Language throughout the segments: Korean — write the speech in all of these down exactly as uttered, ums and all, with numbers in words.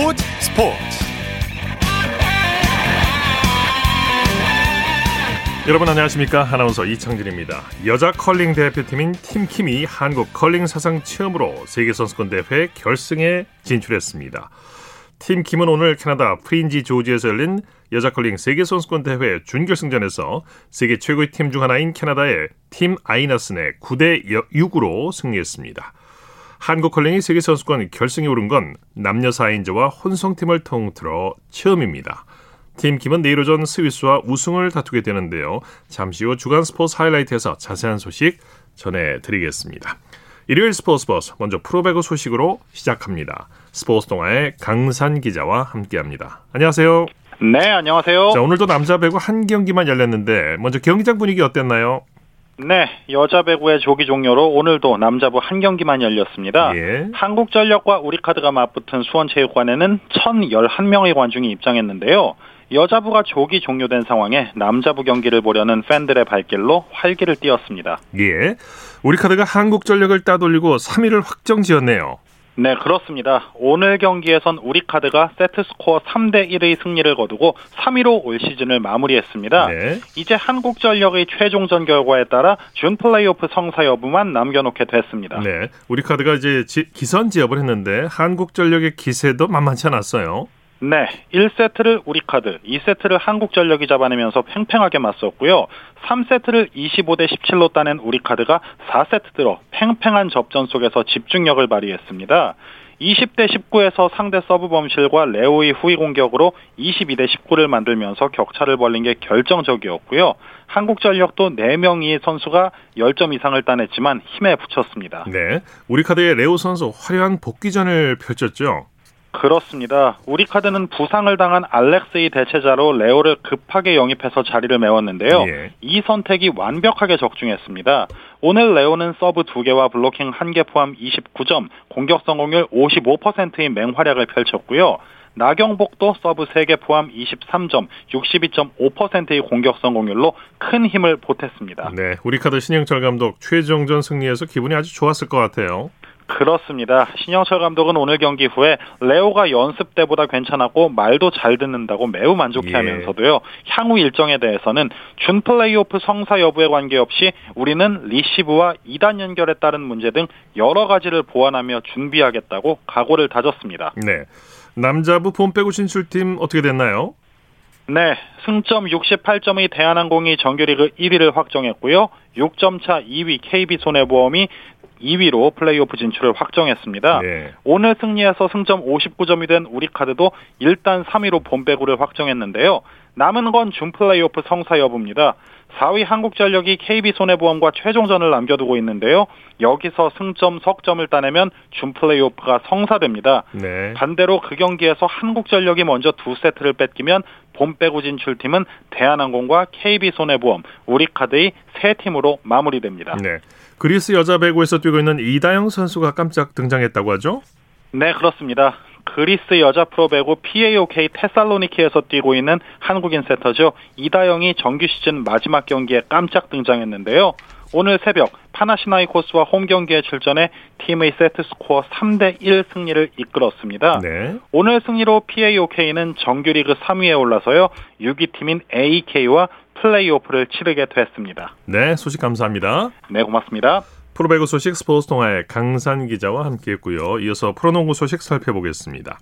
스포츠 스포츠 여러분 안녕하십니까? 아나운서 이창진입니다. 여자 컬링 대표팀인 팀킴이 한국 컬링 사상 처음으로 세계선수권대회 결승에 진출했습니다. 팀킴은 오늘 캐나다 프린지 조지에서 열린 여자 컬링 세계선수권대회 준결승전에서 세계 최고의 팀 중 하나인 캐나다의 팀 아이너슨의 구 대 육으로 승리했습니다. 한국 컬링이 세계선수권 결승에 오른 건 남녀 사 인조와 혼성팀을 통틀어 처음입니다. 팀킴은 내일 오전 스위스와 우승을 다투게 되는데요. 잠시 후 주간 스포츠 하이라이트에서 자세한 소식 전해드리겠습니다. 일요일 스포츠 버스, 먼저 프로배구 소식으로 시작합니다. 스포츠 동아의 강산 기자와 함께합니다. 안녕하세요. 네, 안녕하세요. 자, 오늘도 남자 배구 한 경기만 열렸는데 먼저 경기장 분위기 어땠나요? 네, 여자 배구의 조기 종료로 오늘도 남자부 한 경기만 열렸습니다. 예. 한국전력과 우리카드가 맞붙은 수원체육관에는 천십일 명의 관중이 입장했는데요. 여자부가 조기 종료된 상황에 남자부 경기를 보려는 팬들의 발길로 활기를 띄웠습니다. 예, 우리카드가 한국전력을 따돌리고 삼 위를 확정지었네요. 네, 그렇습니다. 오늘 경기에선 우리카드가 세트스코어 삼 대 일의 승리를 거두고 삼 위로 올 시즌을 마무리했습니다. 네. 이제 한국전력의 최종전 결과에 따라 준 플레이오프 성사 여부만 남겨놓게 됐습니다. 네, 우리카드가 이제 기선지압을 했는데 한국전력의 기세도 만만치 않았어요. 네, 일 세트를 우리카드, 이 세트를 한국전력이 잡아내면서 팽팽하게 맞섰고요. 삼 세트를 이십오 대 십칠로 따낸 우리카드가 사 세트 들어 팽팽한 접전 속에서 집중력을 발휘했습니다. 이십 대 십구에서 상대 서브 범실과 레오의 후위 공격으로 이십이 대 십구를 만들면서 격차를 벌린 게 결정적이었고요. 한국전력도 네 명의 선수가 십 점 이상을 따냈지만 힘에 부쳤습니다. 네, 우리카드의 레오 선수 화려한 복귀전을 펼쳤죠. 그렇습니다. 우리카드는 부상을 당한 알렉스의 대체자로 레오를 급하게 영입해서 자리를 메웠는데요. 예. 이 선택이 완벽하게 적중했습니다. 오늘 레오는 서브 두 개와 블로킹 한 개 포함 이십구 점, 공격 성공률 오십오 퍼센트인 맹활약을 펼쳤고요. 나경복도 서브 세 개 포함 이십삼 점, 육십이 점 오 퍼센트의 공격 성공률로 큰 힘을 보탰습니다. 네, 우리카드 신영철 감독 최종전 승리에서 기분이 아주 좋았을 것 같아요. 그렇습니다. 신영철 감독은 오늘 경기 후에 레오가 연습 때보다 괜찮았고 말도 잘 듣는다고 매우 만족해하면서도요. 예. 향후 일정에 대해서는 준 플레이오프 성사 여부에 관계없이 우리는 리시브와 이 단 연결에 따른 문제 등 여러 가지를 보완하며 준비하겠다고 각오를 다졌습니다. 네, 남자부 폼배구 진출팀 어떻게 됐나요? 네, 승점 육십팔 점의 대한항공이 정규리그 일 위를 확정했고요. 육 점 차 이 위 케이비손해보험이 이 위로 플레이오프 진출을 확정했습니다. 네. 오늘 승리해서 승점 오십구 점이 된 우리카드도 일단 삼 위로 봄배구를 확정했는데요. 남은 건 준 플레이오프 성사 여부입니다. 사 위 한국전력이 케이비손해보험과 최종전을 남겨두고 있는데요. 여기서 승점 석점을 따내면 준 플레이오프가 성사됩니다. 네. 반대로 그 경기에서 한국전력이 먼저 두 세트를 뺏기면 봄배구 진출팀은 대한항공과 케이비손해보험, 우리카드의 세 팀으로 마무리됩니다. 네. 그리스 여자 배구에서 뛰고 있는 이다영 선수가 깜짝 등장했다고 하죠? 네, 그렇습니다. 그리스 여자 프로배구 파크 테살로니키에서 뛰고 있는 한국인 세터죠. 이다영이 정규 시즌 마지막 경기에 깜짝 등장했는데요. 오늘 새벽 파나시나이코스와 홈 경기에 출전해 팀의 세트 스코어 삼 대 일 승리를 이끌었습니다. 네. 오늘 승리로 파크는 정규리그 삼 위에 올라서요. 육 위 팀인 에이케이와 플레이오프를 치르게 됐습니다. 네, 소식 감사합니다. 네, 고맙습니다. 프로배구 소식 스포츠 동아의 강산 기자와 함께했고요. 이어서 프로농구 소식 살펴보겠습니다.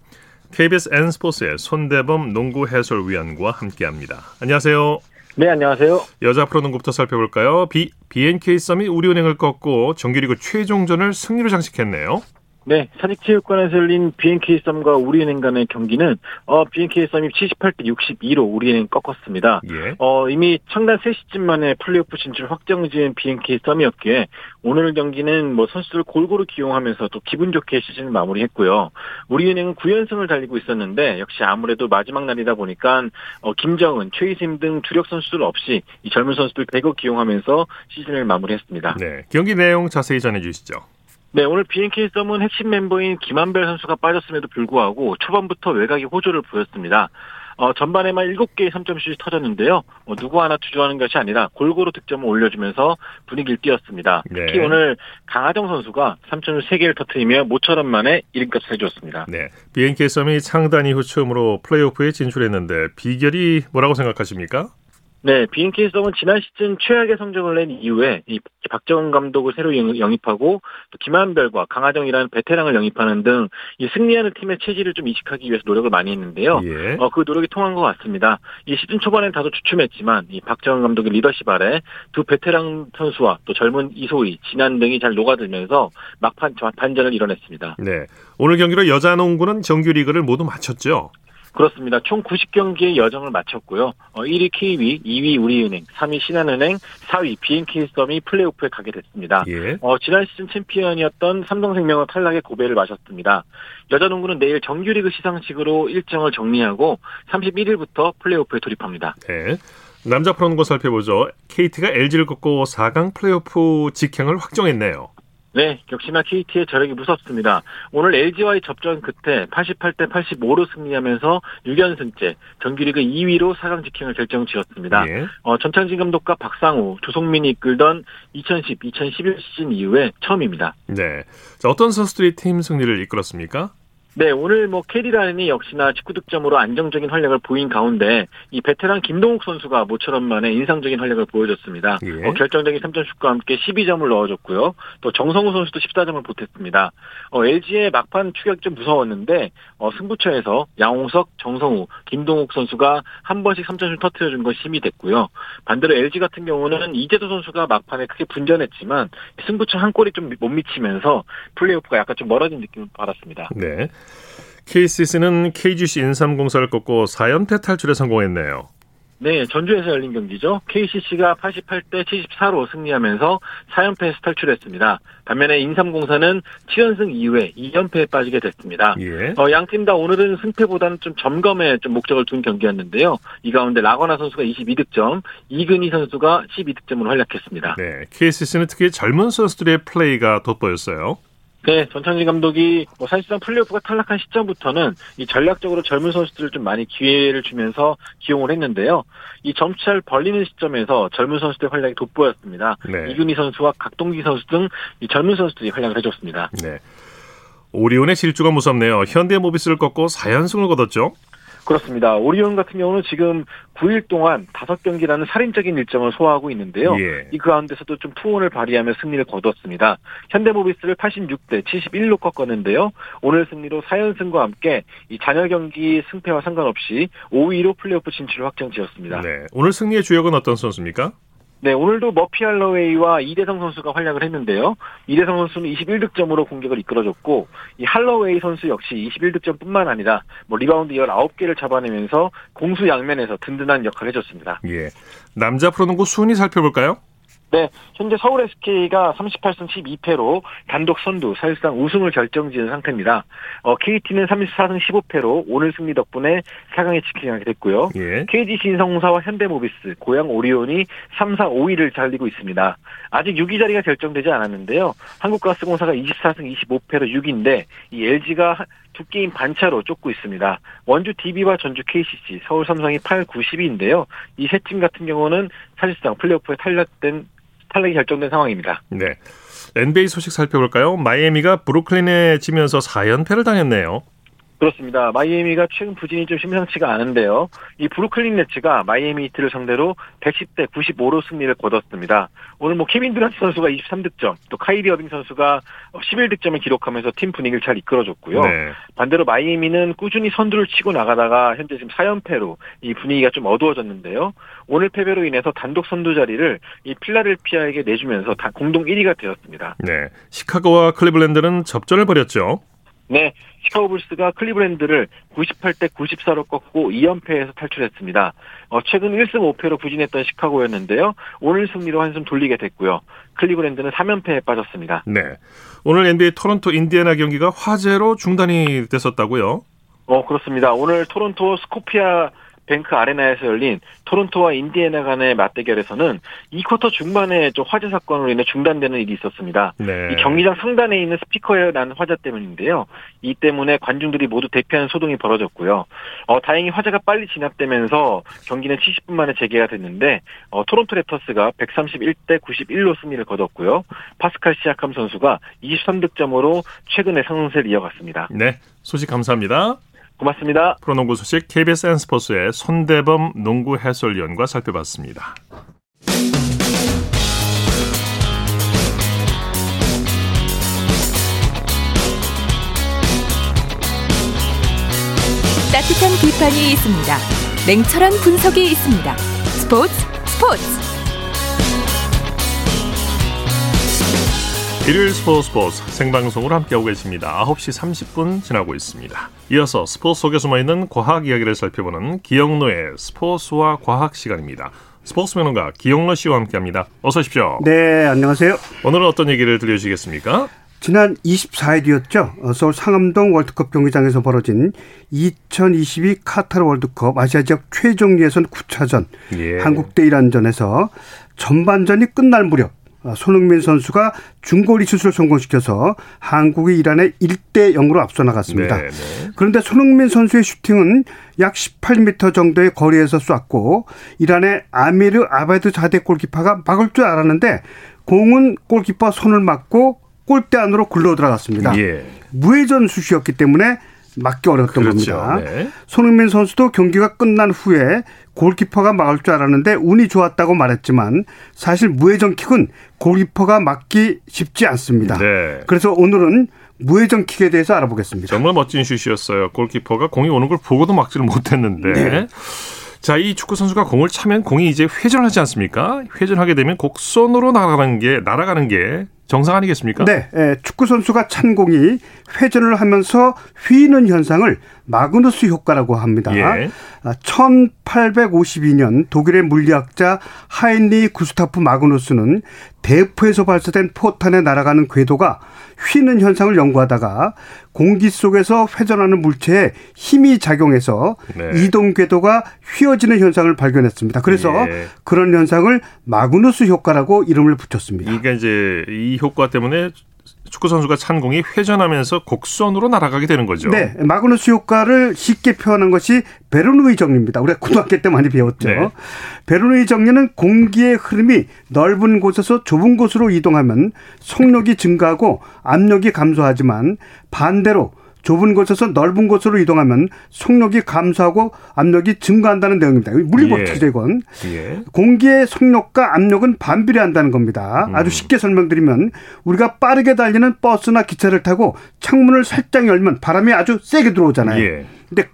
케이비에스 N스포츠의 손대범 농구 해설위원과 함께합니다. 안녕하세요. 네, 안녕하세요. 여자 프로농구부터 살펴볼까요? B, 비엔케이썸이 우리은행을 꺾고 정규리그 최종전을 승리로 장식했네요. 네, 사직체육관에서 열린 비엔케이썸과 우리은행 간의 경기는 어, 비엔케이썸이 칠십팔 대 육십이로 우리은행 꺾었습니다. 예. 어, 이미 창단 세 시즌 만에 플레이오프 진출 확정지은 비엔케이썸이었기에 오늘 경기는 뭐 선수들 골고루 기용하면서 또 기분 좋게 시즌을 마무리했고요. 우리은행은 구 연승을 달리고 있었는데 역시 아무래도 마지막 날이다 보니까 어, 김정은, 최희심 등 주력 선수들 없이 이 젊은 선수들 대거 기용하면서 시즌을 마무리했습니다. 네, 경기 내용 자세히 전해주시죠. 네, 오늘 비엔케이썸은 핵심 멤버인 김한별 선수가 빠졌음에도 불구하고 초반부터 외곽이 호조를 보였습니다. 어, 전반에만 일곱 개의 삼 점 슛이 터졌는데요. 어, 누구 하나 주저하는 것이 아니라 골고루 득점을 올려주면서 분위기를 띄웠습니다. 네. 특히 오늘 강하정 선수가 삼 점 슛 세 개를 터뜨리며 모처럼 만에 일 인값을 해줬습니다. 네, 비엔케이 썸이 창단 이후 처음으로 플레이오프에 진출했는데 비결이 뭐라고 생각하십니까? 네, 비엔케이 썸은 지난 시즌 최악의 성적을 낸 이후에 이 박정은 감독을 새로 영입하고 또 김한별과 강하정이라는 베테랑을 영입하는 등 이 승리하는 팀의 체질을 좀 이식하기 위해서 노력을 많이 했는데요. 예. 어, 그 노력이 통한 것 같습니다. 이 시즌 초반엔 다소 주춤했지만 이 박정은 감독의 리더십 아래 두 베테랑 선수와 또 젊은 이소희, 진안 등이 잘 녹아들면서 막판 반전을 이뤄냈습니다. 네, 오늘 경기로 여자농구는 정규리그를 모두 마쳤죠? 그렇습니다. 총 구십 경기의 여정을 마쳤고요. 어, 일 위 케이비, 이 위 우리은행, 삼 위 신한은행, 사 위 비엔케이썸이 플레이오프에 가게 됐습니다. 예. 어, 지난 시즌 챔피언이었던 삼성생명은 탈락의 고배를 마셨습니다. 여자농구는 내일 정규리그 시상식으로 일정을 정리하고 삼십일 일부터 플레이오프에 돌입합니다. 네. 남자 프로농구 살펴보죠. 케이티가 엘지를 꺾고 사 강 플레이오프 직행을 확정했네요. 네, 역시나 케이티의 저력이 무섭습니다. 오늘 엘지와의 접전 끝에 팔십팔 대 팔십오로 승리하면서 육 연승째 정규리그 이 위로 사 강 직행을 결정지었습니다. 예. 어, 전창진 감독과 박상우, 조성민이 이끌던 이천십 이천십일 시즌 이후에 처음입니다. 네, 자, 어떤 선수들이 팀 승리를 이끌었습니까? 네, 오늘 뭐 캐리라인이 역시나 십구 득점으로 안정적인 활약을 보인 가운데 이 베테랑 김동욱 선수가 모처럼 만에 인상적인 활약을 보여줬습니다. 예. 어, 결정적인 삼 점 슛과 함께 십이 점을 넣어줬고요. 또 정성우 선수도 십사 점을 보탰습니다. 어, 엘지의 막판 추격이 좀 무서웠는데 어, 승부처에서 양홍석, 정성우, 김동욱 선수가 한 번씩 삼 점 슛 터트려준 것이 힘이 됐고요. 반대로 엘지 같은 경우는 이재도 선수가 막판에 크게 분전했지만 승부처 한 골이 좀 못 미치면서 플레이오프가 약간 좀 멀어진 느낌을 받았습니다. 네. 케이씨씨는 케이지씨 인삼공사를 꺾고 사 연패 탈출에 성공했네요. 네, 전주에서 열린 경기죠. 케이씨씨가 팔십팔 대 칠십사로 승리하면서 사 연패에서 탈출했습니다. 반면에 인삼공사는 칠 연승 이후에 이 연패에 빠지게 됐습니다. 예. 어, 양 팀 다 오늘은 승패보다는 좀 점검에 좀 목적을 둔 경기였는데요. 이 가운데 라거나 선수가 이십이 득점, 이근희 선수가 십이 득점으로 활약했습니다. 네, 케이씨씨는 특히 젊은 선수들의 플레이가 돋보였어요. 네, 전창진 감독이 뭐 사실상 플레이오프가 탈락한 시점부터는 이 전략적으로 젊은 선수들을 좀 많이 기회를 주면서 기용을 했는데요. 이 점차를 벌리는 시점에서 젊은 선수들의 활약이 돋보였습니다. 네. 이근희 선수와 각동기 선수 등 이 젊은 선수들이 활약을 해줬습니다. 네, 오리온의 질주가 무섭네요. 현대 모비스를 꺾고 사 연승을 거뒀죠. 그렇습니다. 오리온 같은 경우는 지금 구 일 동안 다섯 경기라는 살인적인 일정을 소화하고 있는데요. 예. 이 가운데서도 좀 투혼을 발휘하며 승리를 거뒀습니다. 현대모비스를 팔십육 대 칠십일로 꺾었는데요. 오늘 승리로 사 연승과 함께 이 잔여 경기 승패와 상관없이 오 위로 플레이오프 진출을 확정지었습니다. 네. 오늘 승리의 주역은 어떤 선수입니까? 네, 오늘도 머피 할러웨이와 이대성 선수가 활약을 했는데요. 이대성 선수는 이십일 득점으로 공격을 이끌어줬고 이 할러웨이 선수 역시 이십일 득점뿐만 아니라 뭐 리바운드 열아홉 개를 잡아내면서 공수 양면에서 든든한 역할을 해줬습니다. 예, 남자 프로농구 순위 살펴볼까요? 네, 현재 서울 에스케이가 삼십팔 승 십이 패로 단독 선두, 사실상 우승을 결정지은 상태입니다. 어, 케이티는 삼십사 승 십오 패로 오늘 승리 덕분에 사 강에 직행하게 됐고요. 예. 케이지씨 인삼공사와 현대모비스, 고양 오리온이 삼, 사, 오 위를 달리고 있습니다. 아직 육 위 자리가 결정되지 않았는데요. 한국가스공사가 이십사 승 이십오 패로 육 위인데 이 엘지가 두 게임 반차로 쫓고 있습니다. 원주 디비와 전주 케이씨씨, 서울 삼성이 팔, 구, 십 위인데요. 이 세 팀 같은 경우는 사실상 플레이오프에 탈락된 탈락이 결정된 상황입니다. 네, 엔비에이 소식 살펴볼까요? 마이애미가 브루클린에 지면서 사 연패를 당했네요. 그렇습니다. 마이애미가 최근 부진이 좀 심상치가 않은데요. 이 브루클린 네츠가 마이애미 히트를 상대로 백십 대 구십오로 승리를 거뒀습니다. 오늘 뭐 케빈 드란트 선수가 이십삼 득점, 또 카이리 어빙 선수가 십일 득점을 기록하면서 팀 분위기를 잘 이끌어줬고요. 네. 반대로 마이애미는 꾸준히 선두를 치고 나가다가 현재 지금 사 연패로 이 분위기가 좀 어두워졌는데요. 오늘 패배로 인해서 단독 선두 자리를 이 필라델피아에게 내주면서 다 공동 일 위가 되었습니다. 네, 시카고와 클리블랜드는 접전을 벌였죠. 네, 시카고 불스가 클리블랜드를 구십팔 대 구십사로 꺾고 이 연패에서 탈출했습니다. 어, 최근 일 승 오 패로 부진했던 시카고였는데요. 오늘 승리로 한숨 돌리게 됐고요. 클리블랜드는 삼 연패에 빠졌습니다. 네, 오늘 엔비에이 토론토 인디애나 경기가 화재로 중단이 됐었다고요? 어, 그렇습니다. 오늘 토론토 스코피아 뱅크 아레나에서 열린 토론토와 인디애나 간의 맞대결에서는 이 쿼터 중반에 좀 화재 사건으로 인해 중단되는 일이 있었습니다. 네. 이 경기장 상단에 있는 스피커에 난 화재 때문인데요. 이 때문에 관중들이 모두 대피하는 소동이 벌어졌고요. 어, 다행히 화재가 빨리 진압되면서 경기는 칠십 분 만에 재개가 됐는데 어, 토론토 랩터스가 백삼십일 대 구십일로 승리를 거뒀고요. 파스칼 시아캄 선수가 이십삼 득점으로 최근의 상승세를 이어갔습니다. 네, 소식 감사합니다. 고맙습니다. 프로농구 소식 케이비에스 엔 스포츠의 손대범 농구 해설위원과 살펴봤습니다. 따뜻한 비판이 있습니다. 냉철한 분석이 있습니다. 스포츠 스포츠 일요일 스포츠 스포츠 생방송으로 함께하고 계십니다. 아홉 시 삼십 분 지나고 있습니다. 이어서 스포츠 속에 숨어있는 과학 이야기를 살펴보는 기영로의 스포츠와 과학 시간입니다. 스포츠 평론가 기영로 씨와 함께합니다. 어서 오십시오. 네, 안녕하세요. 오늘은 어떤 얘기를 들려주시겠습니까? 지난 이십사 일이었죠. 서울 상암동 월드컵 경기장에서 벌어진 이천이십이 카타르 월드컵 아시아 지역 최종 예선 구 차전 예. 한국 대 이란전에서 전반전이 끝날 무렵 손흥민 선수가 중거리 슛을 성공시켜서 한국이 이란에 일 대 영으로 앞서 나갔습니다. 네네. 그런데 손흥민 선수의 슈팅은 약 십팔 미터 정도의 거리에서 쐈고 이란의 아미르 아베드자데 골키퍼가 막을 줄 알았는데 공은 골키퍼 손을 맞고 골대 안으로 굴러 들어갔습니다. 예. 무회전 슛이었기 때문에 막기 어려웠던 그렇죠. 겁니다. 네. 손흥민 선수도 경기가 끝난 후에 골키퍼가 막을 줄 알았는데 운이 좋았다고 말했지만 사실 무회전킥은 골키퍼가 막기 쉽지 않습니다. 네. 그래서 오늘은 무회전킥에 대해서 알아보겠습니다. 정말 멋진 슛이었어요. 골키퍼가 공이 오는 걸 보고도 막지를 못했는데 네. 자, 이 축구 선수가 공을 차면 공이 이제 회전하지 않습니까? 회전하게 되면 곡선으로 날아가는 게 날아가는 게 정상 아니겠습니까? 네. 축구 선수가 찬 공이 회전을 하면서 휘는 현상을 마그누스 효과라고 합니다. 예. 천팔백오십이 년 독일의 물리학자 하인리 구스타프 마그누스는 대포에서 발사된 포탄에 날아가는 궤도가 휘는 현상을 연구하다가 공기 속에서 회전하는 물체에 힘이 작용해서 네. 이동 궤도가 휘어지는 현상을 발견했습니다. 그래서 예. 그런 현상을 마그누스 효과라고 이름을 붙였습니다. 그러니까 이제 이 효과 때문에 축구 선수가 찬 공이 회전하면서 곡선으로 날아가게 되는 거죠. 네, 마그누스 효과를 쉽게 표현한 것이 베르누이 정리입니다. 우리가 고등학교 때 많이 배웠죠. 네. 베르누이 정리는 공기의 흐름이 넓은 곳에서 좁은 곳으로 이동하면 속력이 증가하고 압력이 감소하지만 반대로 좁은 곳에서 넓은 곳으로 이동하면 속력이 감소하고 압력이 증가한다는 내용입니다. 물리법칙이죠, 이건. 예. 공기의 속력과 압력은 반비례한다는 겁니다. 음. 아주 쉽게 설명드리면 우리가 빠르게 달리는 버스나 기차를 타고 창문을 살짝 열면 바람이 아주 세게 들어오잖아요. 예. 근데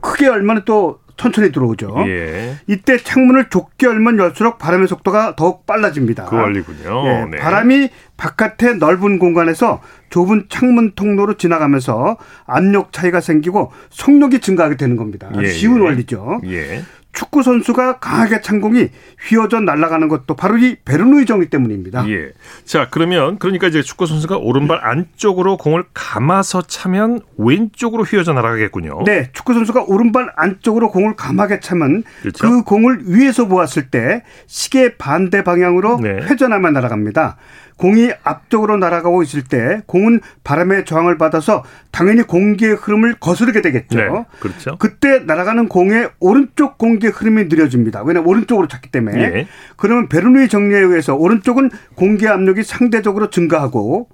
크게 열면 또 천천히 들어오죠. 예. 이때 창문을 좁게 열면 열수록 바람의 속도가 더욱 빨라집니다. 그 원리군요. 예, 네. 바람이 바깥의 넓은 공간에서 좁은 창문 통로로 지나가면서 압력 차이가 생기고 속력이 증가하게 되는 겁니다. 예, 쉬운 예. 원리죠. 예. 축구 선수가 강하게 찬 공이 휘어져 날아가는 것도 바로 이 베르누이 정리 때문입니다. 예. 자, 그러면 그러니까 이제 축구 선수가 오른발 안쪽으로 공을 감아서 차면 왼쪽으로 휘어져 날아가겠군요. 네, 축구 선수가 오른발 안쪽으로 공을 감하게 차면 그렇죠? 그 공을 위에서 보았을 때 시계 반대 방향으로 네. 회전하며 날아갑니다. 공이 앞쪽으로 날아가고 있을 때 공은 바람의 저항을 받아서 당연히 공기의 흐름을 거스르게 되겠죠. 네, 그렇죠. 그때 날아가는 공의 오른쪽 공기의 흐름이 느려집니다. 왜냐하면 오른쪽으로 찼기 때문에. 예. 그러면 베르누이 정리에 의해서 오른쪽은 공기의 압력이 상대적으로 증가하고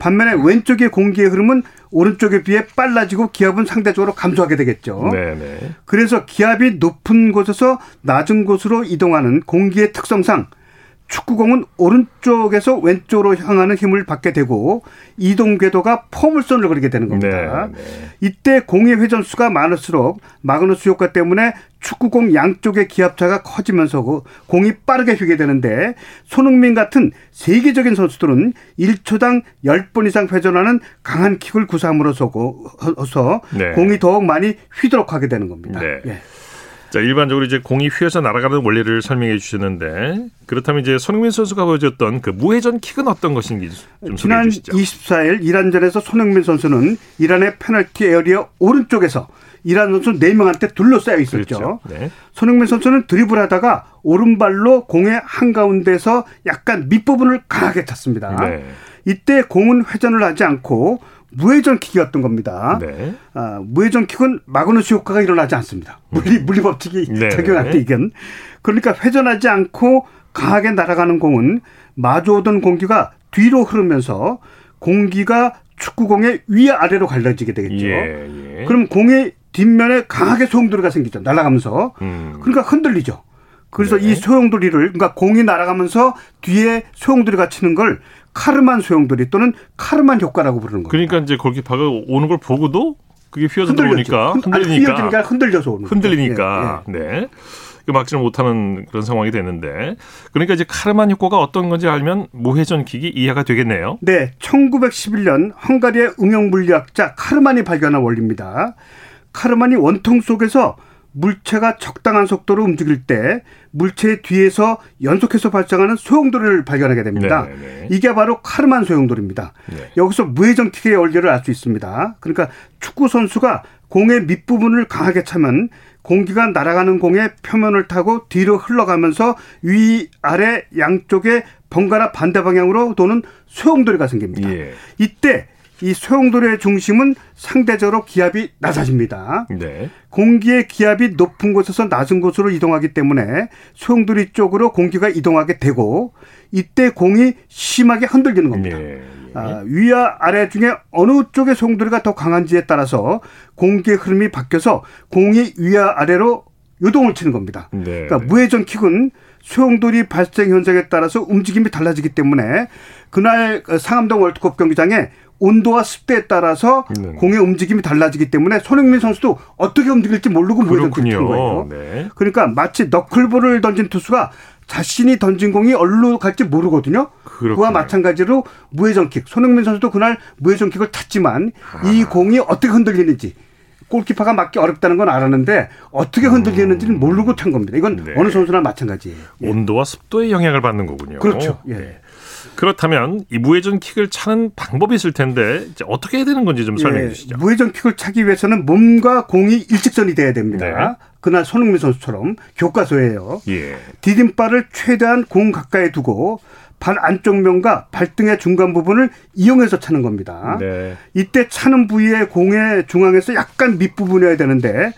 반면에 왼쪽의 공기의 흐름은 오른쪽에 비해 빨라지고 기압은 상대적으로 감소하게 되겠죠. 네네. 그래서 기압이 높은 곳에서 낮은 곳으로 이동하는 공기의 특성상 축구공은 오른쪽에서 왼쪽으로 향하는 힘을 받게 되고 이동 궤도가 포물선을 그리게 되는 겁니다. 네, 네. 이때 공의 회전수가 많을수록 마그누스 효과 때문에 축구공 양쪽의 기압차가 커지면서 공이 빠르게 휘게 되는데 손흥민 같은 세계적인 선수들은 일 초당 열 번 이상 회전하는 강한 킥을 구사함으로써 네. 공이 더욱 많이 휘도록 하게 되는 겁니다. 네. 예. 자, 일반적으로 이제 공이 휘어서 날아가는 원리를 설명해 주시는데 그렇다면 이제 손흥민 선수가 보여줬던 그 무회전 킥은 어떤 것인지 좀 소개해 주시죠. 지난 이십사 일 이란전에서 손흥민 선수는 이란의 페널티 에어리어 오른쪽에서 이란 선수 네 명한테 둘러싸여 있었죠. 그렇죠. 네. 손흥민 선수는 드리블하다가 오른발로 공의 한가운데서 약간 밑부분을 강하게 찼습니다. 네. 이때 공은 회전을 하지 않고 무회전 킥이었던 겁니다. 네. 아, 무회전 킥은 마그누스 효과가 일어나지 않습니다. 물리, 물리 법칙이 네. 작용한테 이건. 그러니까 회전하지 않고 강하게 날아가는 공은 마주오던 공기가 뒤로 흐르면서 공기가 축구공의 위아래로 갈라지게 되겠죠. 예, 예. 그럼 공의 뒷면에 강하게 소용돌이가 생기죠. 날아가면서. 음. 그러니까 흔들리죠. 그래서 네. 이 소용돌이를, 그러니까 공이 날아가면서 뒤에 소용돌이가 치는 걸 카르만 소용돌이 또는 카르만 효과라고 부르는 거예요. 그러니까 이제 골키퍼가 오는 걸 보고도 그게 휘어져 들어오니까. 흔들리니까. 흔들리니까. 흔들려서 오는 거예요. 흔들리니까. 네. 네. 막지는 못하는 그런 상황이 됐는데, 그러니까 이제 카르만 효과가 어떤 건지 알면 무회전킥이 이해가 되겠네요. 네, 천구백십일 년 헝가리의 응용물리학자 카르만이 발견한 원리입니다. 카르만이 원통 속에서 물체가 적당한 속도로 움직일 때 물체의 뒤에서 연속해서 발생하는 소용돌이를 발견하게 됩니다. 네네. 이게 바로 카르만 소용돌이입니다. 네. 여기서 무회전킥의 원리를 알 수 있습니다. 그러니까 축구 선수가 공의 밑부분을 강하게 차면 공기가 날아가는 공의 표면을 타고 뒤로 흘러가면서 위, 아래, 양쪽에 번갈아 반대 방향으로 도는 소용돌이가 생깁니다. 예. 이때 이 소용돌이의 중심은 상대적으로 기압이 낮아집니다. 네. 공기의 기압이 높은 곳에서 낮은 곳으로 이동하기 때문에 소용돌이 쪽으로 공기가 이동하게 되고, 이때 공이 심하게 흔들리는 겁니다. 네. 아, 위와 아래 중에 어느 쪽의 소용돌이가 더 강한지에 따라서 공기의 흐름이 바뀌어서 공이 위와 아래로 요동을 치는 겁니다. 네. 그러니까 무회전 킥은 소용돌이 발생 현상에 따라서 움직임이 달라지기 때문에 그날 상암동 월드컵 경기장에 온도와 습도에 따라서 네. 공의 움직임이 달라지기 때문에 손흥민 선수도 어떻게 움직일지 모르고 무회전 킥을 치는 거예요. 네. 그러니까 마치 너클볼을 던진 투수가 자신이 던진 공이 어디로 갈지 모르거든요. 그렇군요. 그와 마찬가지로 무회전킥, 손흥민 선수도 그날 무회전킥을 탔지만 아. 이 공이 어떻게 흔들리는지 골키퍼가 막기 어렵다는 건 알았는데 어떻게 흔들리는지는 모르고 탄 겁니다. 이건 네. 어느 선수나 마찬가지예요. 예. 온도와 습도의 영향을 받는 거군요. 그렇죠. 예. 네. 그렇다면 이 무회전킥을 차는 방법이 있을 텐데 이제 어떻게 해야 되는 건지 좀 설명해 예. 주시죠. 무회전킥을 차기 위해서는 몸과 공이 일직선이 돼야 됩니다. 네. 그날 손흥민 선수처럼 교과서예요. 예. 디딤발을 최대한 공 가까이 두고 발 안쪽 면과 발등의 중간 부분을 이용해서 차는 겁니다. 네. 이때 차는 부위의 공의 중앙에서 약간 밑부분이어야 되는데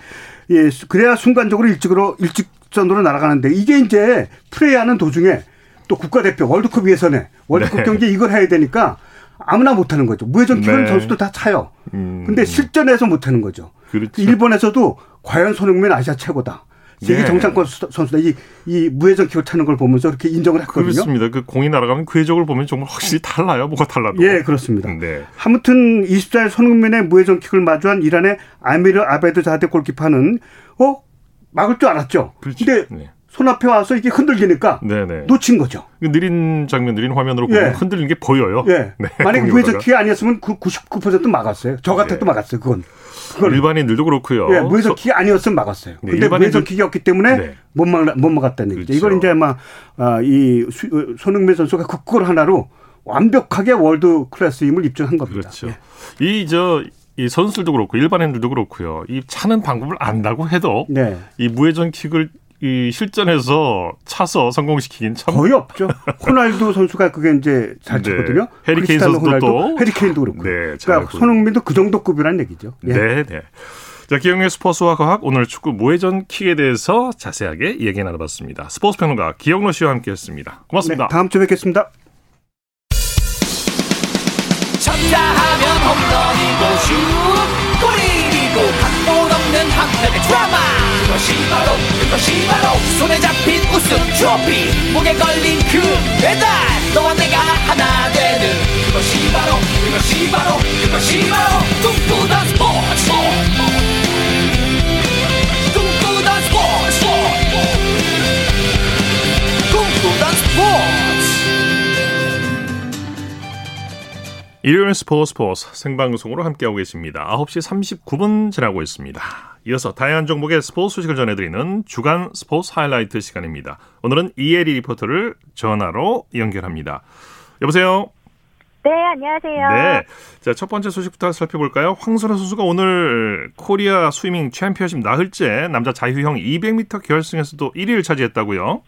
예, 그래야 순간적으로 일직으로, 일직선으로 날아가는데 이게 이제 플레이하는 도중에 또 국가대표 월드컵 예선에 월드컵 네. 경기에 이걸 해야 되니까 아무나 못하는 거죠. 무회전킥은 네. 선수도 다 차요. 그런데 음. 실전에서 못하는 거죠. 그렇죠. 일본에서도 과연 손흥민 아시아 최고다. 세계 예. 정상권 선수다. 이, 이 무회전킥을 차는 걸 보면서 그렇게 인정을 했거든요. 그렇습니다. 그 공이 날아가면 궤적을 보면 정말 확실히 달라요. 뭐가 달라도. 예, 그렇습니다. 네. 아무튼 이십사 일 손흥민의 무회전킥을 마주한 이란의 아미르 아베드자데 골키퍼는 어? 막을 줄 알았죠. 그렇죠. 근데 네. 손앞에 와서 이게 흔들리니까 네네. 놓친 거죠. 느린 장면, 느린 화면으로 보면 예. 흔들리는 게 보여요. 예. 네. 만약에 무회전킥이 아니었으면 그 구십구 퍼센트 막았어요. 저 같아도 예. 막았어요. 그건. 그걸. 일반인들도 그렇고요. 예, 무회전킥이 아니었으면 막았어요. 네, 근데 무회전킥이었기 때문에 네. 못, 막, 못 막았다는 얘기죠. 그렇죠. 이걸 이제 아마 아, 이 수, 손흥민 선수가 그 골 하나로 완벽하게 월드 클래스임을 입증한 겁니다. 그렇죠. 예. 이 저 이 선수들도 그렇고 일반인들도 그렇고요. 이 차는 방법을 안다고 해도 네. 이 무회전킥을 이 실전에서 차서 성공시키긴 참 거의 없죠. 호날두 선수가 그게 이제 잘 치거든요. 네. 해리케인 선수도 또 해리케인도 그렇고. 네, 그러니까 손흥민도 그 정도 급이란 얘기죠. 예. 네, 네. 자, 기영의 스포츠와 과학, 오늘 축구 무회전 킥에 대해서 자세하게 얘기 나눠봤습니다. 스포츠 평론가 기영로 씨와 함께했습니다. 고맙습니다. 네, 다음 주에 뵙겠습니다. 쳤다 하면 홈런이고 슛 골인이고 각본 없는 학생의 드라마, 그것이 바로 그것이 바로 손에 잡힌 우승 트로피, 목에 걸린 그 배달, 너와 내가 하나 되는 그것이 바로 그것이 바로 그것이 바로 꿈꾸던 스포츠, 꿈꾸던 스포츠, 꿈꾸던 스포츠. 일요일 스포츠 스포츠 생방송으로 함께하고 계십니다. 아홉 시 삼십구 분 지나고 있습니다. 이어서 다양한 종목의 스포츠 소식을 전해드리는 주간 스포츠 하이라이트 시간입니다. 오늘은 이혜리 리포터를 전화로 연결합니다. 여보세요? 네, 안녕하세요. 네, 자, 첫 번째 소식부터 살펴볼까요? 황선우 선수가 오늘 코리아 스위밍 챔피언십 나흘째 남자 자유형 이백 미터 결승에서도 일 위를 차지했다고요?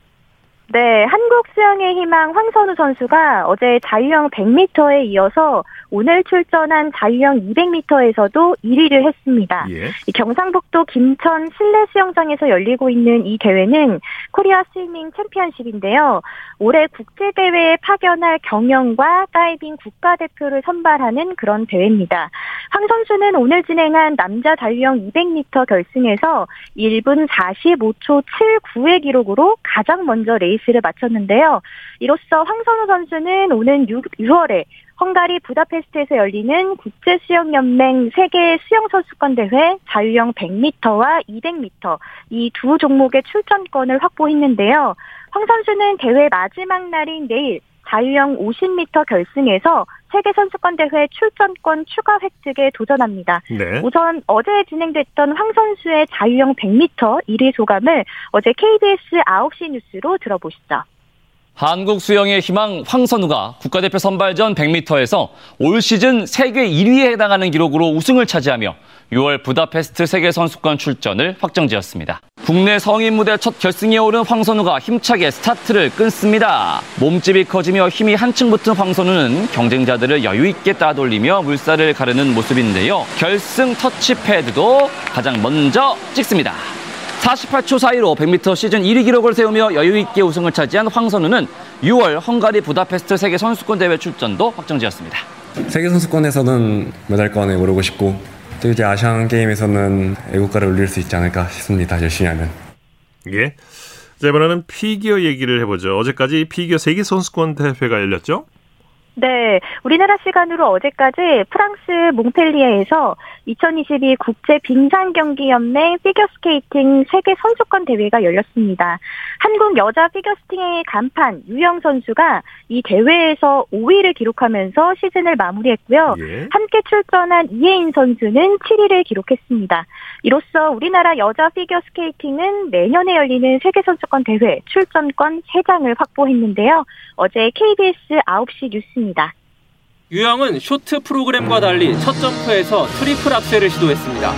네, 한국 수영의 희망 황선우 선수가 어제 자유형 백 미터에 이어서 오늘 출전한 자유형 이백 미터에서도 일 위를 했습니다. 예. 이 경상북도 김천 실내 수영장에서 열리고 있는 이 대회는 코리아 스위밍 챔피언십인데요. 올해 국제대회에 파견할 경영과 다이빙 국가대표를 선발하는 그런 대회입니다. 황 선수는 오늘 진행한 남자 자유형 이백 미터 결승에서 일 분 사십오 초 칠십구의 기록으로 가장 먼저 레이스를 마쳤는데요. 이로써 황선우 선수는 오는 유월에 헝가리 부다페스트에서 열리는 국제수영연맹 세계 수영선수권대회 자유형 백 미터와 이백 미터 이 두 종목의 출전권을 확보했는데요. 황 선수는 대회 마지막 날인 내일 자유형 오십 미터 결승에서 세계선수권대회 출전권 추가 획득에 도전합니다. 네. 우선 어제 진행됐던 황 선수의 자유형 백 미터 일 위 소감을 어제 케이비에스 아홉 시 뉴스로 들어보시죠. 한국 수영의 희망 황선우가 국가대표 선발전 백 미터에서 올 시즌 세계 일 위에 해당하는 기록으로 우승을 차지하며 유월 부다페스트 세계선수권 출전을 확정지었습니다. 국내 성인 무대 첫 결승에 오른 황선우가 힘차게 스타트를 끊습니다. 몸집이 커지며 힘이 한층 붙은 황선우는 경쟁자들을 여유있게 따돌리며 물살을 가르는 모습인데요. 결승 터치패드도 가장 먼저 찍습니다. 사십팔 초 사이로 백 미터 시즌 일 위 기록을 세우며 여유있게 우승을 차지한 황선우는 유월 헝가리 부다페스트 세계선수권대회 출전도 확정지었습니다. 세계선수권에서는 메달권에 오르고 싶고 또 이제 아시안게임에서는 애국가를 울릴 수 있지 않을까 싶습니다. 열심히 하면. 예. 자, 이번에는 피겨 얘기를 해보죠. 어제까지 피겨 세계선수권대회가 열렸죠? 네, 우리나라 시간으로 어제까지 프랑스 몽펠리에에서 이천이십이 국제 빙상경기연맹 피겨스케이팅 세계선수권대회가 열렸습니다. 한국 여자 피겨스팅의 간판 유영 선수가 이 대회에서 오 위를 기록하면서 시즌을 마무리했고요. 예. 함께 출전한 이혜인 선수는 칠 위를 기록했습니다. 이로써 우리나라 여자 피겨스케이팅은 내년에 열리는 세계선수권대회 출전권 세 장을 확보했는데요. 어제 케이비에스 아홉 시 뉴스입니다. 유영은 쇼트 프로그램과 달리 첫 점프에서 트리플 악셀을 시도했습니다.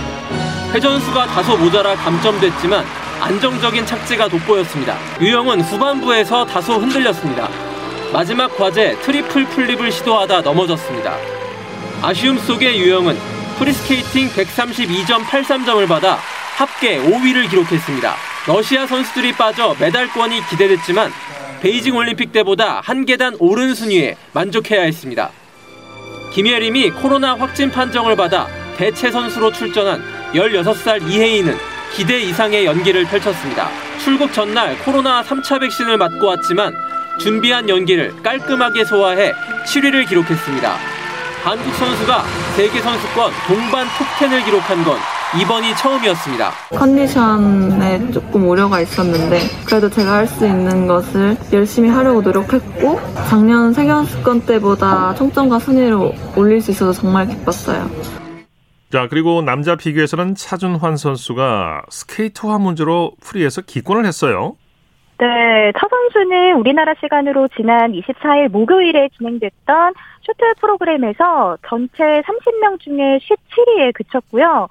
회전수가 다소 모자라 감점됐지만 안정적인 착지가 돋보였습니다. 유영은 후반부에서 다소 흔들렸습니다. 마지막 과제 트리플 플립을 시도하다 넘어졌습니다. 아쉬움 속에 유영은 프리스케이팅 백삼십이 점 팔십삼 점을 받아 합계 오 위를 기록했습니다. 러시아 선수들이 빠져 메달권이 기대됐지만 베이징 올림픽 때보다 한 계단 오른 순위에 만족해야 했습니다. 김 A-rim이 코로나 확진 판정을 받아 대체 선수로 출전한 열여섯 살 이혜인은 기대 이상의 연기를 펼쳤습니다. 출국 전날 코로나 삼 차 백신을 맞고 왔지만 준비한 연기를 깔끔하게 소화해 칠 위를 기록했습니다. 한국 선수가 세계선수권 동반 톱텐을 기록한 건 이번이 처음이었습니다. 컨디션에 조금 우려가 있었는데 그래도 제가 할 수 있는 것을 열심히 하려고 노력했고 작년 세계선수권 때보다 총점과 순위로 올릴 수 있어서 정말 기뻤어요. 자, 그리고 남자 피겨에서는 차준환 선수가 스케이트화 문제로 프리에서 기권을 했어요. 네, 차 선수는 우리나라 시간으로 지난 이십사 일 목요일에 진행됐던 쇼트 프로그램에서 전체 삼십 명 중에 십칠 위에 그쳤고요.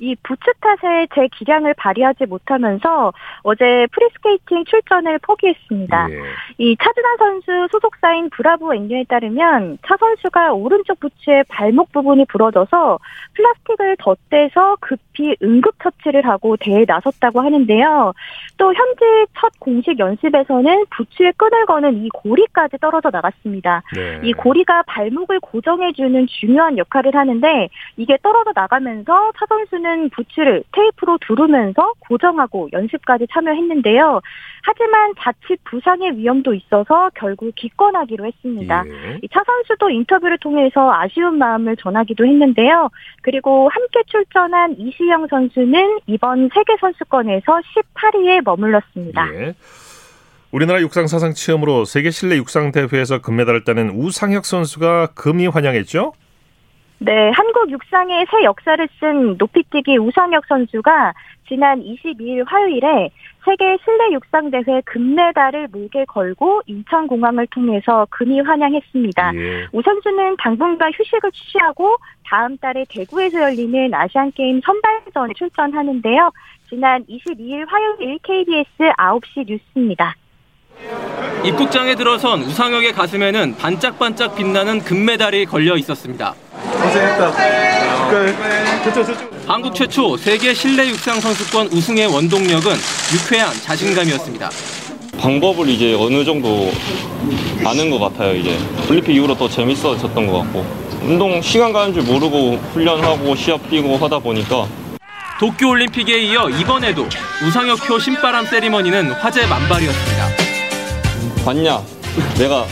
이 부츠 탓에 제 기량을 발휘하지 못하면서 어제 프리스케이팅 출전을 포기했습니다. 예. 이 차준환 선수 소속사인 브라보 엔유에 따르면 차 선수가 오른쪽 부츠의 발목 부분이 부러져서 플라스틱을 덧대서 급히 응급처치를 하고 대회에 나섰다고 하는데요. 또 현지 첫 공식 연습에서는 부츠에 끈을 거는 이 고리까지 떨어져 나갔습니다. 네. 이 고리가 발목을 고정해주는 중요한 역할을 하는데 이게 떨어져 나가면서 차 선수는 부츠를 테이프로 두르면서 고정하고 연습까지 참여했는데요. 하지만 자칫 부상의 위험도 있어서 결국 기권하기로 했습니다. 예. 이 차 선수도 인터뷰를 통해서 아쉬운 마음을 전하기도 했는데요. 그리고 함께 출전한 이 Si-young 선수는 이번 세계선수권에서 십팔 위에 머물렀습니다. 예. 우리나라 육상 사상 처음으로 세계 실내 육상 대회에서 금메달을 따낸 우상혁 선수가 금이 환영했죠? 네, 한국 육상의 새 역사를 쓴 높이뛰기 우상혁 선수가 지난 이십이일 화요일에 세계 실내 육상대회 금메달을 목에 걸고 인천공항을 통해서 금이 환영했습니다. 예. 우선수는 당분간 휴식을 취하고 다음 달에 대구에서 열리는 아시안게임 선발전에 출전하는데요. 지난 이십이일 화요일 케이비에스 아홉 시 뉴스입니다. 입국장에 들어선 우상혁의 가슴에는 반짝반짝 빛나는 금메달이 걸려 있었습니다. 한국 최초 세계 실내 육상 선수권 우승의 원동력은 유쾌한 자신감이었습니다. 방법을 이제 어느 정도 아는 것 같아요. 이제 올림픽 이후로 더 재밌어졌던 것 같고 운동 시간 가는 줄 모르고 훈련하고 시합 뛰고 하다 보니까. 도쿄올림픽에 이어 이번에도 우상혁표 신바람 세리머니는 화제 만발이었습니다. 봤냐? 내가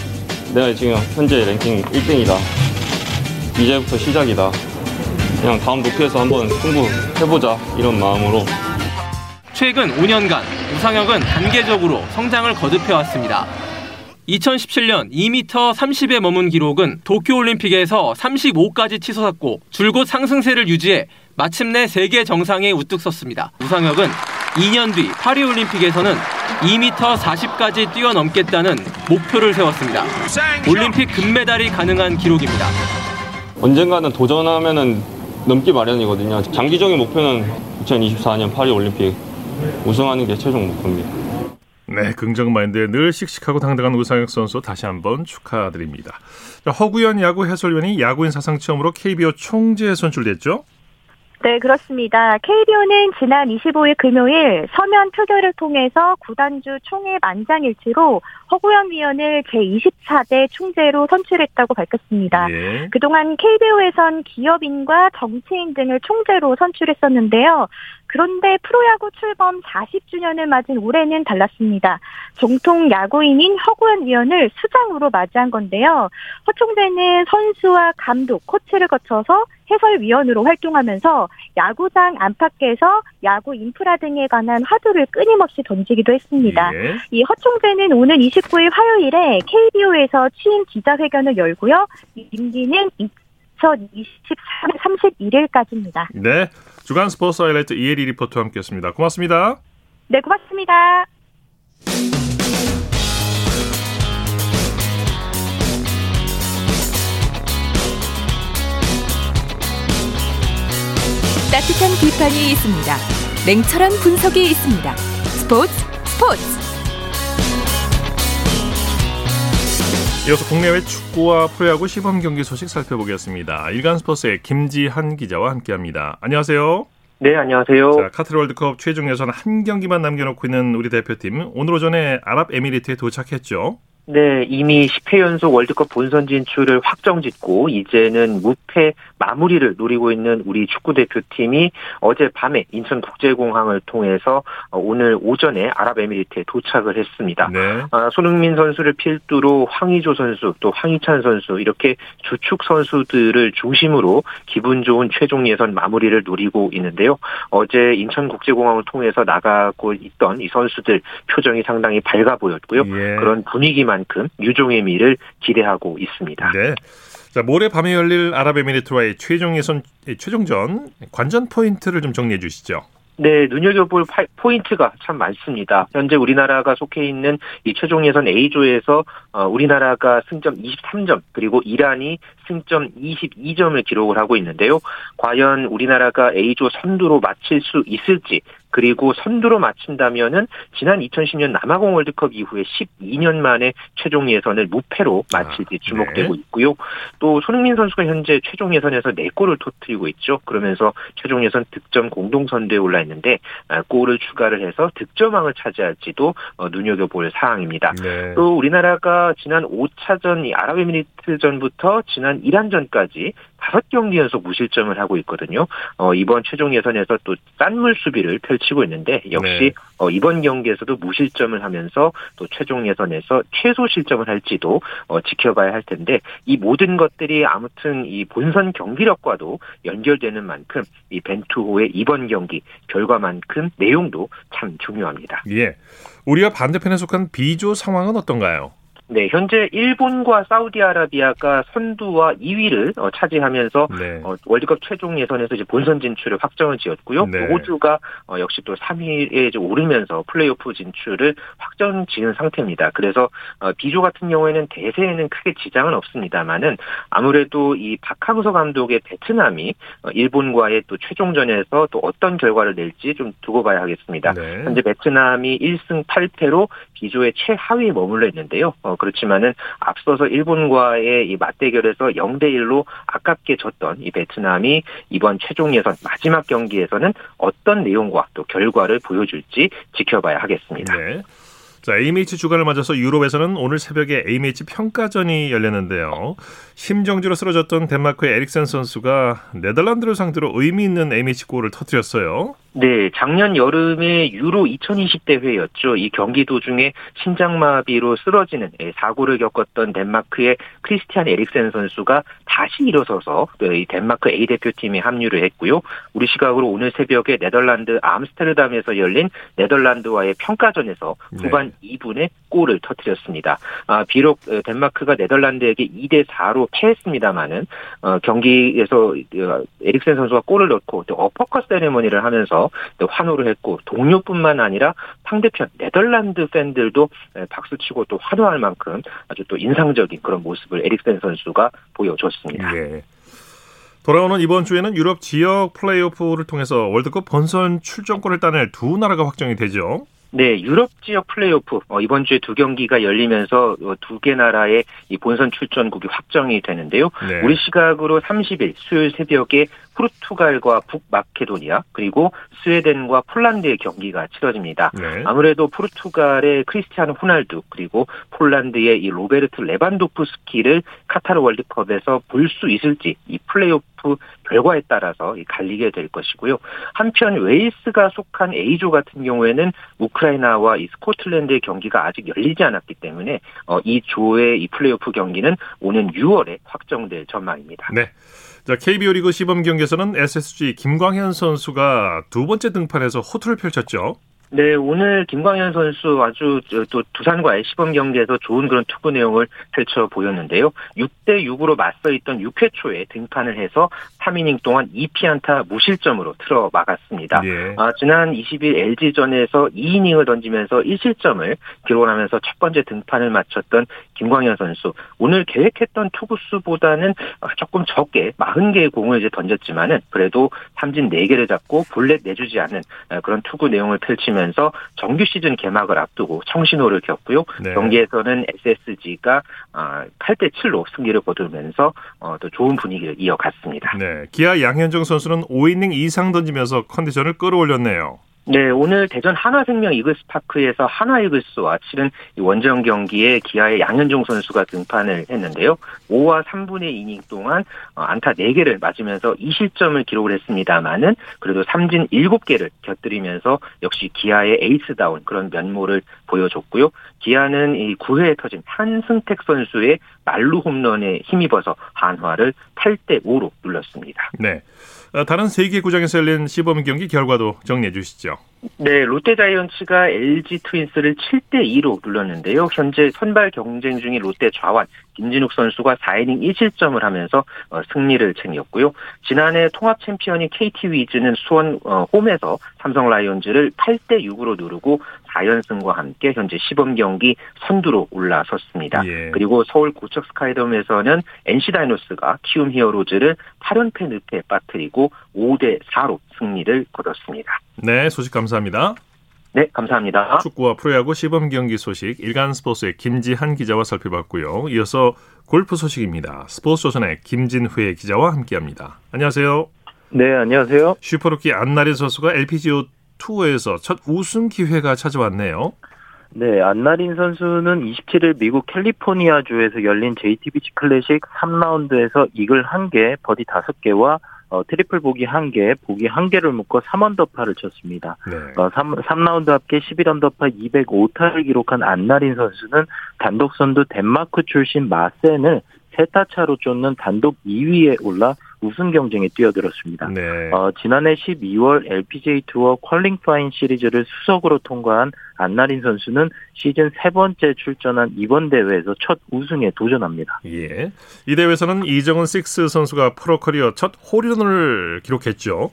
내가 지금 현재 랭킹 일 등이다. 이제부터 시작이다. 그냥 다음 목표에서 한번 승부해보자 이런 마음으로. 최근 오 년간 우상혁은 단계적으로 성장을 거듭해왔습니다. 이천십칠년 이 미터 삼십에 머문 기록은 도쿄올림픽에서 삼십오까지 치솟았고 줄곧 상승세를 유지해 마침내 세계 정상에 우뚝 섰습니다. 우상혁은 이 년 뒤 파리올림픽에서는 이 미터 사십까지 뛰어넘겠다는 목표를 세웠습니다. 올림픽 금메달이 가능한 기록입니다. 언젠가는 도전하면은 넘기 마련이거든요. 장기적인 목표는 이천이십사년 파리올림픽 우승하는 게 최종 목표입니다. 네, 긍정 마인드에 늘 씩씩하고 당당한 우상혁 선수 다시 한번 축하드립니다. 자, 허구연 야구 해설위원이 야구인 사상 처음으로 케이비오 총재에 선출됐죠? 네, 그렇습니다. 케이비오는 지난 이십오일 금요일 서면 표결을 통해서 구단주 총회 만장일치로 허구연 위원을 제이십사대 총재로 선출했다고 밝혔습니다. 예. 그동안 케이비오에선 기업인과 정치인 등을 총재로 선출했었는데요. 그런데 프로야구 출범 사십주년을 맞은 올해는 달랐습니다. 정통 야구인인 허구연 위원을 수장으로 맞이한 건데요. 허 총재는 선수와 감독, 코치를 거쳐서 해설위원으로 활동하면서 야구장 안팎에서 야구 인프라 등에 관한 화두를 끊임없이 던지기도 했습니다. 예. 이 허 총재는 오는 이십구일 화요일에 케이비오에서 취임 기자회견을 열고요. 임기는 이천이십사년 삼십일일까지입니다. 네. 주간 스포츠 하이라이트 이혜리 리포터와 함께했습니다. 고맙습니다. 네, 고맙습니다. 따뜻한 비판이 있습니다. 냉철한 분석이 있습니다. 스포츠 스포츠. 이어서 국내외 축구와 프로야구 시범 경기 소식 살펴보겠습니다. 일간스포츠의 김지한 기자와 함께합니다. 안녕하세요. 네, 안녕하세요. 자, 카타르 월드컵 최종 예선 한 경기만 남겨놓고 있는 우리 대표팀 오늘 오전에 아랍에미리트에 도착했죠. 네, 이미 십 회 연속 월드컵 본선 진출을 확정짓고 이제는 무패 마무리를 노리고 있는 우리 축구대표팀이 어제 밤에 인천국제공항을 통해서 오늘 오전에 아랍에미리트에 도착을 했습니다. 네. 아, 손흥민 선수를 필두로 황의조 선수 또 황희찬 선수 이렇게 주축 선수들을 중심으로 기분 좋은 최종 예선 마무리를 노리고 있는데요. 어제 인천국제공항을 통해서 나가고 있던 이 선수들 표정이 상당히 밝아 보였고요. 예. 그런 분위기만 만큼 유종의 미를 기대하고 있습니다. 네, 자 모레 밤에 열릴 아랍에미리트와의 최종 예선 최종전 관전 포인트를 좀 정리해 주시죠. 네, 눈여겨볼 포인트가 참 많습니다. 현재 우리나라가 속해 있는 이 최종 예선 A조에서 우리나라가 승점 이십삼점 그리고 이란이 승점 이십이점을 기록을 하고 있는데요. 과연 우리나라가 A조 선두로 마칠 수 있을지 그리고 선두로 마친다면은 지난 이천십년 남아공 월드컵 이후에 십이년 만에 최종 예선을 무패로 마칠지 주목되고 있고요. 또 손흥민 선수가 현재 최종 예선에서 네 골을 터뜨리고 있죠. 그러면서 최종 예선 득점 공동선두에 올라있는데 골을 추가를 해서 득점왕을 차지할지도 눈여겨볼 사항입니다. 네. 또 우리나라가 지난 오차전 이 아랍에미리트전부터 지난 이란전까지 다섯 경기 연속 무실점을 하고 있거든요. 어, 이번 최종 예선에서 또 짠물 수비를 펼치고 있는데 역시 네. 어, 이번 경기에서도 무실점을 하면서 또 최종 예선에서 최소 실점을 할지도 어, 지켜봐야 할 텐데 이 모든 것들이 아무튼 이 본선 경기력과도 연결되는 만큼 이 벤투호의 이번 경기 결과만큼 내용도 참 중요합니다. 예, 우리와 반대편에 속한 B조 상황은 어떤가요? 네, 현재 일본과 사우디아라비아가 선두와 이 위를 어, 차지하면서 네. 어, 월드컵 최종 예선에서 이제 본선 진출을 확정을 지었고요. 네. 호주가 어, 역시 또 삼 위에 이제 오르면서 플레이오프 진출을 확정 지은 상태입니다. 그래서 어, B조 같은 경우에는 대세에는 크게 지장은 없습니다만은 아무래도 이 박항서 감독의 베트남이 어, 일본과의 또 최종전에서 또 어떤 결과를 낼지 좀 두고 봐야 하겠습니다. 네. 현재 베트남이 일 승 팔 패로 B조의 최하위에 머물러 있는데요. 어, 그렇지만은 앞서서 일본과의 이 맞대결에서 영 대 일로 아깝게 졌던 이 베트남이 이번 최종 예선 마지막 경기에서는 어떤 내용과 또 결과를 보여줄지 지켜봐야 하겠습니다. 네. 자, 에이엠에이치 주간을 맞아서 유럽에서는 오늘 새벽에 에이엠에이치 평가전이 열렸는데요. 심정지로 쓰러졌던 덴마크의 에릭센 선수가 네덜란드를 상대로 의미 있는 에이엠에이치 골을 터뜨렸어요. 네, 작년 여름에 유로 이천이십 대회였죠. 이 경기 도중에 심장마비로 쓰러지는 사고를 겪었던 덴마크의 크리스티안 에릭센 선수가 다시 일어서서 이 덴마크 A 대표팀에 합류를 했고요. 우리 시각으로 오늘 새벽에 네덜란드 암스테르담에서 열린 네덜란드와의 평가전에서 후반 네. 이 분에 골을 터뜨렸습니다. 아, 비록 덴마크가 네덜란드에게 이 대 사로 패했습니다만은 어, 경기에서 에릭센 선수가 골을 넣고 또 어퍼컷 세레머니를 하면서 환호를 했고 동료뿐만 아니라 상대편 네덜란드 팬들도 박수치고 또 환호할 만큼 아주 또 인상적인 그런 모습을 에릭센 선수가 보여줬습니다. 예. 돌아오는 이번 주에는 유럽 지역 플레이오프를 통해서 월드컵 본선 출전권을 따낼 두 나라가 확정이 되죠. 네, 유럽 지역 플레이오프 어, 이번 주에 두 경기가 열리면서 어, 두 개 나라의 이 본선 출전국이 확정이 되는데요. 네. 우리 시각으로 삼십 일 수요일 새벽에 포르투갈과 북마케도니아 그리고 스웨덴과 폴란드의 경기가 치러집니다. 네. 아무래도 포르투갈의 크리스티아노 호날두 그리고 폴란드의 이 로베르트 레반도프스키를 카타르 월드컵에서 볼 수 있을지 이 플레이오프 결과에 따라서 갈리게 될 것이고요. 한편 웨일스가 속한 A조 같은 경우에는 우크라이나와 이 스코틀랜드의 경기가 아직 열리지 않았기 때문에 이 조의 이 플레이오프 경기는 오는 유월에 확정될 전망입니다. 네. 자, 케이비오 리그 시범 경기에서는 에스에스지 김광현 선수가 두 번째 등판에서 호투를 펼쳤죠. 네, 오늘 김광현 선수 아주 또 두산과의 시범 경기에서 좋은 그런 투구 내용을 펼쳐 보였는데요. 육 대 육으로 맞서 있던 육 회 초에 등판을 해서 삼 이닝 동안 이 피안타 무실점으로 틀어 막았습니다. 예. 아, 지난 이십 일 엘지전에서 이 이닝을 던지면서 일 실점을 기록하면서 첫 번째 등판을 마쳤던 김광현 선수. 오늘 계획했던 투구수보다는 조금 적게 사십 개의 공을 이제 던졌지만은 그래도 삼진 네 개를 잡고 볼넷 내주지 않는 그런 투구 내용을 펼치면서 정규 시즌 개막을 앞두고 청신호를 켰고요. 네. 경기에서는 에스에스지가 팔 대 칠로 승리를 거두면서 또 좋은 분위기를 이어갔습니다. 네, 기아 양현종 선수는 오 이닝 이상 던지면서 컨디션을 끌어올렸네요. 네, 오늘 대전 한화생명 이글스파크에서 한화이글스와 치른 원정 경기에 기아의 양현종 선수가 등판을 했는데요. 오와 삼분의 이닝 동안 안타 네 개를 맞으면서 이 실점을 기록을 했습니다만은 그래도 삼진 일곱 개를 곁들이면서 역시 기아의 에이스다운 그런 면모를 보여줬고요. 기아는 이 구 회에 터진 한승택 선수의 말루 홈런에 힘입어서 한화를 팔 대 오로 눌렀습니다. 네. 다른 세 개 구장에서 열린 시범 경기 결과도 정리해 주시죠. 네, 롯데자이언츠가 엘지 트윈스를 칠 대 이로 눌렀는데요. 현재 선발 경쟁 중인 롯데 좌완 김진욱 선수가 사 이닝 일 실점을 하면서 승리를 챙겼고요. 지난해 통합 챔피언인 케이티 위즈는 수원 홈에서 삼성 라이온즈를 팔 대 육으로 누르고 사 연승과 함께 현재 시범 경기 선두로 올라섰습니다. 예. 그리고 서울 고척 스카이돔에서는 엔씨 다이노스가 키움 히어로즈를 팔 연패 늪에 빠뜨리고 오 대 사로 승리를 거뒀습니다. 네, 소식 감사합니다. 네, 감사합니다. 축구와 프로야구 시범 경기 소식 일간 스포츠의 김지한 기자와 살펴봤고요. 이어서 골프 소식입니다. 스포츠조선의 김진회 기자와 함께합니다. 안녕하세요. 네, 안녕하세요. 슈퍼루키 안나린 선수가 엘피지오 투어에서 첫 우승 기회가 찾아왔네요. 네, 안나린 선수는 이십칠 일 미국 캘리포니아주에서 열린 제이티비씨 클래식 삼 라운드에서 이글 한 개, 버디 다섯 개와 어, 트리플 보기 한 개, 보기 한 개를 묶어 삼 언더파를 쳤습니다. 네. 어, 삼, 삼 라운드 합계 십일 언더파 이백오 타를 기록한 안나린 선수는 단독 선두 덴마크 출신 마센을 세 타차로 쫓는 단독 이 위에 올라 우승 경쟁에 뛰어들었습니다. 네. 어, 지난해 십이월 엘피지에이 투어 퀄링파인 시리즈를 수석으로 통과한 안나린 선수는 시즌 세 번째 출전한 이번 대회에서 첫 우승에 도전합니다. 예. 이 대회에서는 이정은 식스 선수가 프로 커리어 첫 홀인원을 기록했죠.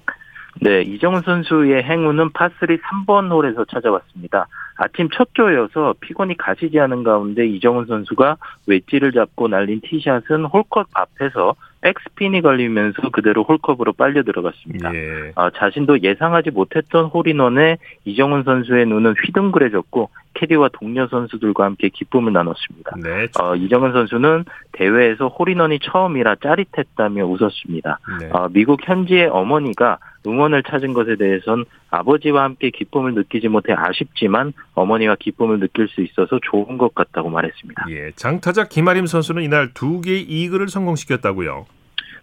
네, 이정은 선수의 행운은 파쓰리 삼 번 홀에서 찾아왔습니다. 아침 첫 조여서 피곤이 가시지 않은 가운데 이정은 선수가 웨지를 잡고 날린 티샷은 홀컵 앞에서 백스핀이 걸리면서 그대로 홀컵으로 빨려 들어갔습니다. 예. 아, 자신도 예상하지 못했던 홀인원에 이정은 선수의 눈은 휘둥그레졌고 캐디와 동료 선수들과 함께 기쁨을 나눴습니다. 네. 어, 이정은 선수는 대회에서 홀인원이 처음이라 짜릿했다며 웃었습니다. 네. 어, 미국 현지의 어머니가 응원을 찾은 것에 대해선 아버지와 함께 기쁨을 느끼지 못해 아쉽지만 어머니와 기쁨을 느낄 수 있어서 좋은 것 같다고 말했습니다. 예, 장타자 김아림 선수는 이날 두 개의 이글을 성공시켰다고요?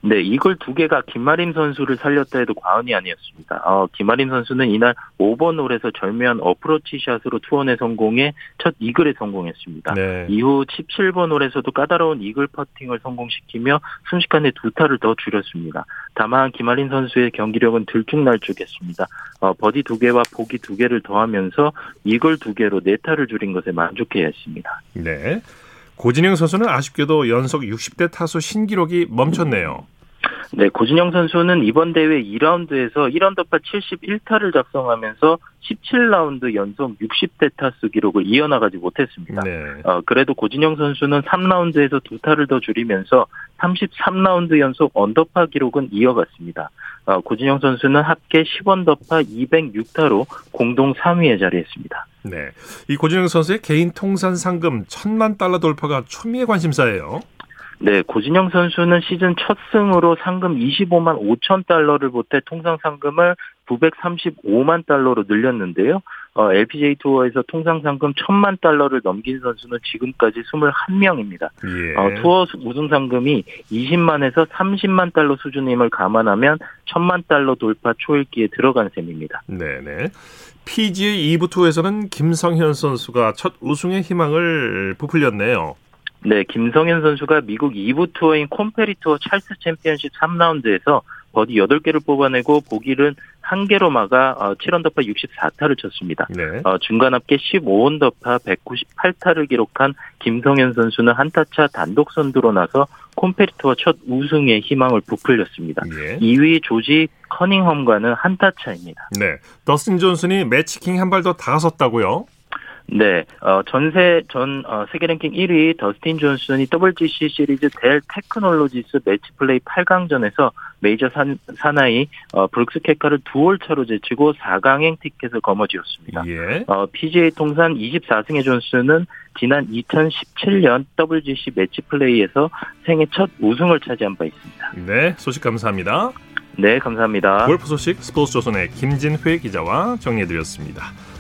네, 이글 두 개가 김아림 선수를 살렸다 해도 과언이 아니었습니다. 어, 김아림 선수는 이날 오 번 홀에서 절묘한 어프로치 샷으로 투혼에 성공해 첫 이글에 성공했습니다. 네. 이후 십칠 번 홀에서도 까다로운 이글 퍼팅을 성공시키며 순식간에 두 타를 더 줄였습니다. 다만 김아림 선수의 경기력은 들쭉날쭉했습니다. 어, 버디 두 개와 보기 두 개를 더하면서 이글 두 개로 네 타를 줄인 것에 만족해야 했습니다. 네. 고진영 선수는 아쉽게도 연속 육십 대 타수 신기록이 멈췄네요. 네, 고진영 선수는 이번 대회 이 라운드에서 일 언더파 칠십일 타를 작성하면서 십칠 라운드 연속 육십 대 타수 기록을 이어나가지 못했습니다. 네. 어, 그래도 고진영 선수는 삼 라운드에서 두 타를 더 줄이면서 삼십삼 라운드 연속 언더파 기록은 이어갔습니다. 어, 고진영 선수는 합계 십 언더파 이백육 타로 공동 삼 위에 자리했습니다. 네, 이 고진영 선수의 개인 통산 상금 천만 달러 돌파가 초미의 관심사예요. 네, 고진영 선수는 시즌 첫 승으로 상금 이십오만 오천 달러를 보태 통상 상금을 구백삼십오만 달러로 늘렸는데요. 어, 엘피지에이 투어에서 통상 상금 천만 달러를 넘긴 선수는 지금까지 이십일 명입니다. 예. 어, 투어 우승 상금이 이십만에서 삼십만 달러 수준임을 감안하면 천만 달러 돌파 초읽기에 들어간 셈입니다. 네네. 피지에이 이 부 투어에서는 김성현 선수가 첫 우승의 희망을 부풀렸네요. 네, 김성현 선수가 미국 이 부 투어인 콘페리 투어 찰스 챔피언십 삼 라운드에서 버디 여덟 개를 뽑아내고 보기를 한 개로 막아 칠 언더파 육십사 타를 쳤습니다. 네. 어, 중간 합계 십오 언더파 백구십팔 타를 기록한 김성현 선수는 한타차 단독 선두로 나서 콘페리 투어 첫 우승의 희망을 부풀렸습니다. 네. 이 위 조지 커닝엄과는 한타차입니다. 네, 더스틴 존슨이 매치킹 한 발 더 다가섰다고요? 네, 어, 전세, 전, 어, 세계 랭킹 일 위 더스틴 존슨이 더블지씨 시리즈 델 테크놀로지스 매치플레이 팔 강전에서 메이저 산, 사나이, 어, 브룩스 케카를 두 홀 차로 제치고 사 강행 티켓을 거머쥐었습니다. 예. 어, 피지에이 통산 이십사 승의 존슨은 지난 이천십칠 년 더블지씨 매치플레이에서 생애 첫 우승을 차지한 바 있습니다. 네, 소식 감사합니다. 네, 감사합니다. 골프 소식 스포츠조선의 김진회 기자와 정리해드렸습니다.